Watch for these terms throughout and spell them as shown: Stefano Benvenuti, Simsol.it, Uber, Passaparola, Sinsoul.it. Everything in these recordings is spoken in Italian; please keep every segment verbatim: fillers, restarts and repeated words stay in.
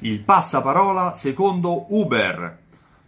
Il passaparola secondo Uber.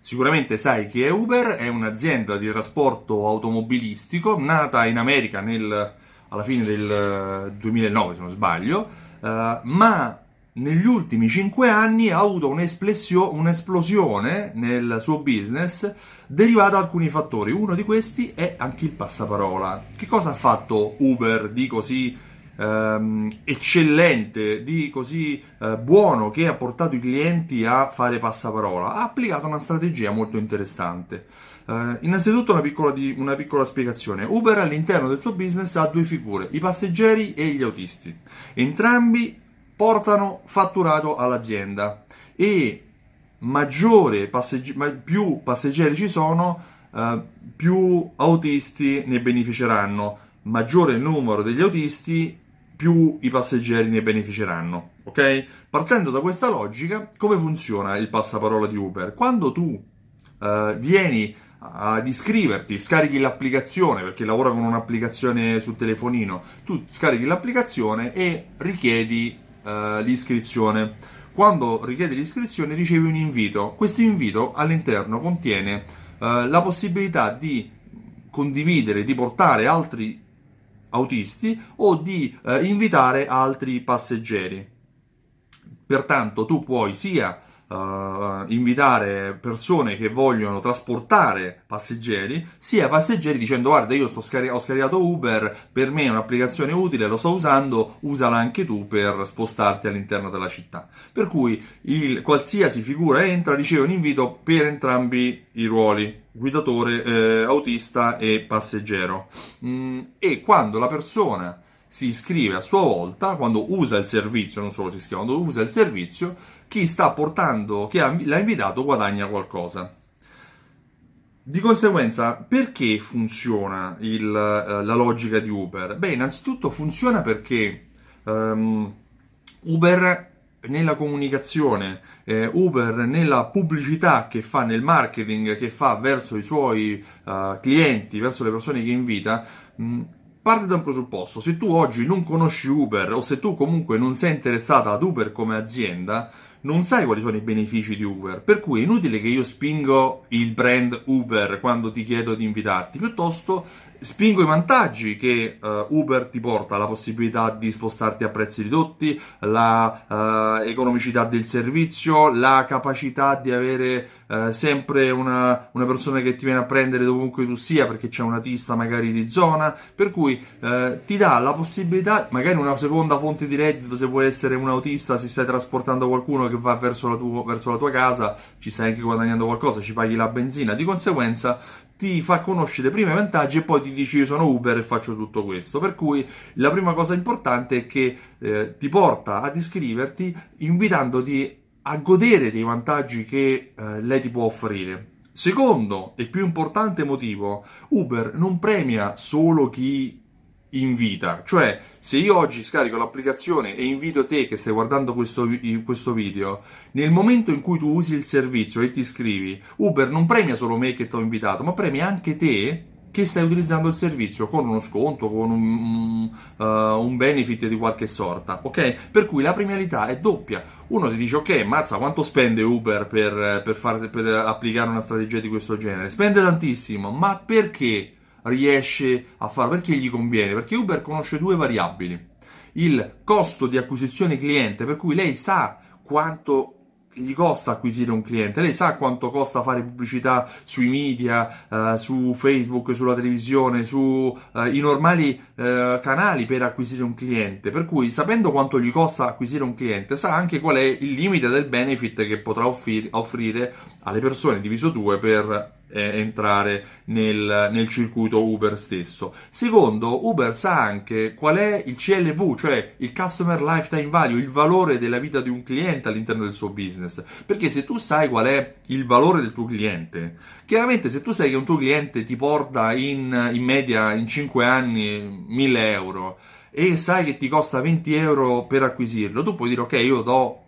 Sicuramente sai chi è Uber, è un'azienda di trasporto automobilistico nata in America nel, alla fine del duemilanove, se non sbaglio, eh, ma negli ultimi cinque anni ha avuto un'esplosione nel suo business derivata da alcuni fattori. Uno di questi è anche il passaparola. Che cosa ha fatto Uber di così eccellente, di così eh, buono, che ha portato i clienti a fare passaparola? Ha applicato una strategia molto interessante. Eh, innanzitutto una piccola, di, una piccola spiegazione. Uber all'interno del suo business ha due figure, i passeggeri e gli autisti. Entrambi portano fatturato all'azienda e maggiore passeggi- più passeggeri ci sono, eh, più autisti ne beneficeranno. Maggiore il numero degli autisti, più i passeggeri ne beneficeranno, ok? Partendo da questa logica, come funziona il passaparola di Uber? Quando tu eh, vieni ad iscriverti, scarichi l'applicazione, perché lavora con un'applicazione sul telefonino, tu scarichi l'applicazione e richiedi eh, l'iscrizione. Quando richiedi l'iscrizione ricevi un invito. Questo invito all'interno contiene eh, la possibilità di condividere, di portare altri autisti o di eh, invitare altri passeggeri. Pertanto tu puoi sia eh, invitare persone che vogliono trasportare passeggeri, sia passeggeri dicendo: guarda, io sto scar- ho scaricato Uber, per me è un'applicazione utile, lo sto usando, usala anche tu per spostarti all'interno della città. Per cui il, qualsiasi figura entra riceve un invito per entrambi i ruoli, guidatore, eh, autista e passeggero. Mm, e quando la persona si iscrive a sua volta, quando usa il servizio, non solo si iscrive, quando usa il servizio, chi sta portando, chi ha, l'ha invitato guadagna qualcosa. Di conseguenza, perché funziona il, eh, la logica di Uber? Beh, innanzitutto funziona perché um, Uber nella comunicazione, eh, Uber nella pubblicità che fa, nel marketing che fa verso i suoi uh, clienti, verso le persone che invita, mh, parte da un presupposto. Se tu oggi non conosci Uber, o se tu comunque non sei interessata ad Uber come azienda, non sai quali sono i benefici di Uber, per cui è inutile che io spingo il brand Uber quando ti chiedo di invitarti, piuttosto spingo i vantaggi che uh, Uber ti porta, la possibilità di spostarti a prezzi ridotti, la uh, economicità del servizio, la capacità di avere uh, sempre una, una persona che ti viene a prendere dovunque tu sia, perché c'è una tista magari di zona, per cui uh, ti dà la possibilità, magari una seconda fonte di reddito se vuoi essere un autista, se stai trasportando qualcuno che va verso la, tua, verso la tua casa, ci stai anche guadagnando qualcosa, ci paghi la benzina. Di conseguenza ti fa conoscere prima i vantaggi e poi ti dici: io sono Uber e faccio tutto questo. Per cui la prima cosa importante è che eh, ti porta ad iscriverti invitandoti a godere dei vantaggi che eh, lei ti può offrire. Secondo e più importante motivo, Uber non premia solo chi invita, cioè se io oggi scarico l'applicazione e invito te che stai guardando questo, questo video, nel momento in cui tu usi il servizio e ti iscrivi, Uber non premia solo me che ti ho invitato, ma premia anche te che stai utilizzando il servizio con uno sconto, con un, uh, un benefit di qualche sorta, ok? Per cui la premialità è doppia. Uno si dice: ok, mazza, quanto spende Uber per, per, far, per applicare una strategia di questo genere? Spende tantissimo, ma perché riesce a farlo, perché gli conviene? Perché Uber conosce due variabili: il costo di acquisizione cliente, per cui lei sa quanto gli costa acquisire un cliente, lei sa quanto costa fare pubblicità sui media, eh, su Facebook, sulla televisione, su eh, i normali eh, canali per acquisire un cliente, per cui sapendo quanto gli costa acquisire un cliente sa anche qual è il limite del benefit che potrà offrire, offrire alle persone diviso due per eh, entrare nel, nel circuito Uber stesso. Secondo, Uber sa anche qual è il C L V, cioè il Customer Lifetime Value, il valore della vita di un cliente all'interno del suo business, perché se tu sai qual è il valore del tuo cliente, chiaramente se tu sai che un tuo cliente ti porta in, in media in cinque anni mille euro e sai che ti costa venti euro per acquisirlo, tu puoi dire ok, io do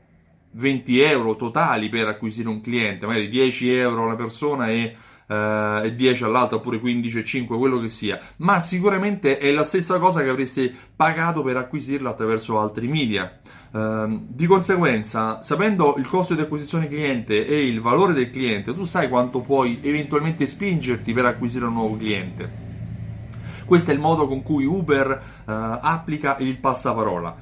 venti euro totali per acquisire un cliente, magari dieci euro a una persona e, eh, e dieci all'altra, oppure quindici e cinque, quello che sia, ma sicuramente è la stessa cosa che avresti pagato per acquisirlo attraverso altri media. Uh, di conseguenza, sapendo il costo di acquisizione cliente e il valore del cliente, tu sai quanto puoi eventualmente spingerti per acquisire un nuovo cliente. Questo è il modo con cui Uber uh, applica il passaparola: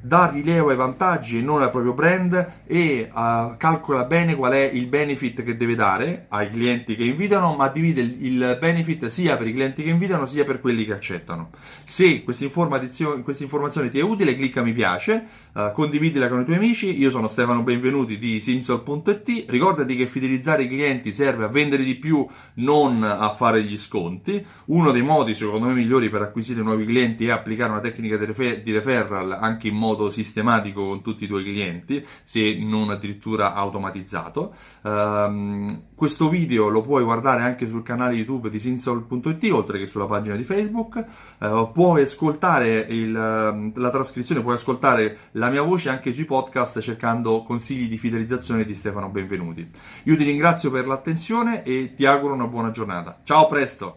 dà rilievo ai vantaggi e non al proprio brand, e uh, calcola bene qual è il benefit che deve dare ai clienti che invitano, ma divide il benefit sia per i clienti che invitano sia per quelli che accettano. Se questa informazione, questa informazione ti è utile, clicca mi piace, uh, condividila con i tuoi amici. Io sono Stefano Benvenuti di Simsol punto it. Ricordati che fidelizzare i clienti serve a vendere di più, non a fare gli sconti. Uno dei modi secondo me migliori per acquisire nuovi clienti è applicare una tecnica di, refer- di referral anche in modo sistematico con tutti i tuoi clienti, se non addirittura automatizzato. Um, questo video lo puoi guardare anche sul canale YouTube di Sinsoul punto it, oltre che sulla pagina di Facebook. Uh, puoi ascoltare il, la trascrizione, puoi ascoltare la mia voce anche sui podcast cercando consigli di fidelizzazione di Stefano Benvenuti. Io ti ringrazio per l'attenzione e ti auguro una buona giornata. Ciao, a presto!